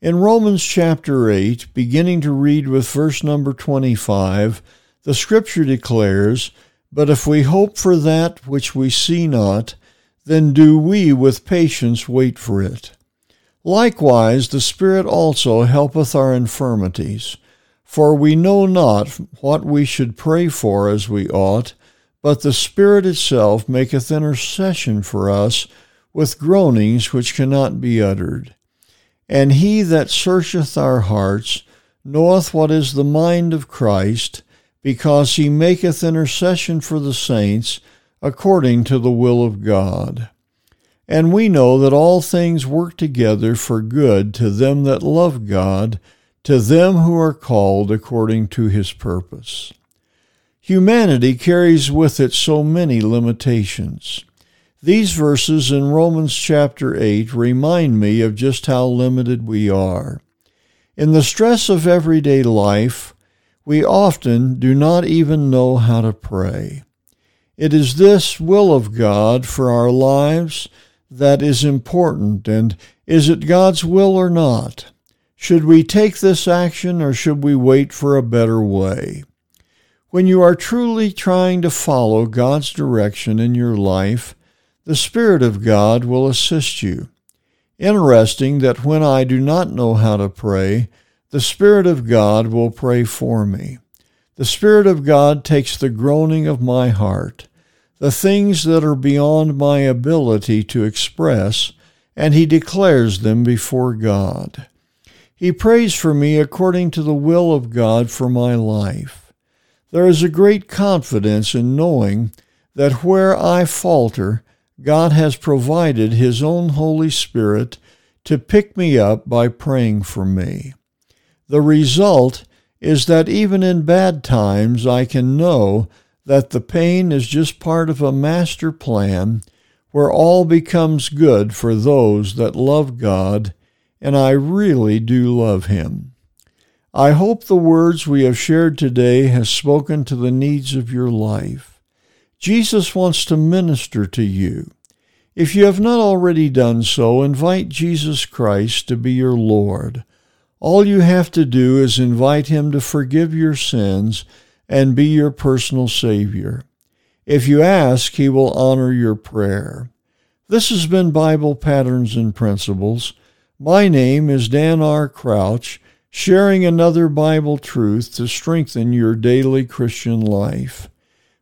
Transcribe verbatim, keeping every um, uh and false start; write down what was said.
In Romans chapter eight, beginning to read with verse number twenty-five, the Scripture declares, "But if we hope for that which we see not, then do we with patience wait for it. Likewise, the Spirit also helpeth our infirmities, for we know not what we should pray for as we ought, but the Spirit itself maketh intercession for us with groanings which cannot be uttered. And he that searcheth our hearts knoweth what is the mind of Christ, because he maketh intercession for the saints according to the will of God. And we know that all things work together for good to them that love God, to them who are called according to his purpose." Humanity carries with it so many limitations. These verses in Romans chapter eight remind me of just how limited we are. In the stress of everyday life, we often do not even know how to pray. It is this will of God for our lives that is important, and is it God's will or not? Should we take this action, or should we wait for a better way? When you are truly trying to follow God's direction in your life, the Spirit of God will assist you. Interesting that when I do not know how to pray, the Spirit of God will pray for me. The Spirit of God takes the groaning of my heart, the things that are beyond my ability to express, and he declares them before God. He prays for me according to the will of God for my life. There is a great confidence in knowing that where I falter, God has provided his own Holy Spirit to pick me up by praying for me. The result is that even in bad times, I can know that the pain is just part of a master plan where all becomes good for those that love God, and I really do love him. I hope the words we have shared today has spoken to the needs of your life. Jesus wants to minister to you. If you have not already done so, invite Jesus Christ to be your Lord. All you have to do is invite him to forgive your sins and be your personal Savior. If you ask, he will honor your prayer. This has been Bible Patterns and Principles. My name is Dan R. Crouch, sharing another Bible truth to strengthen your daily Christian life.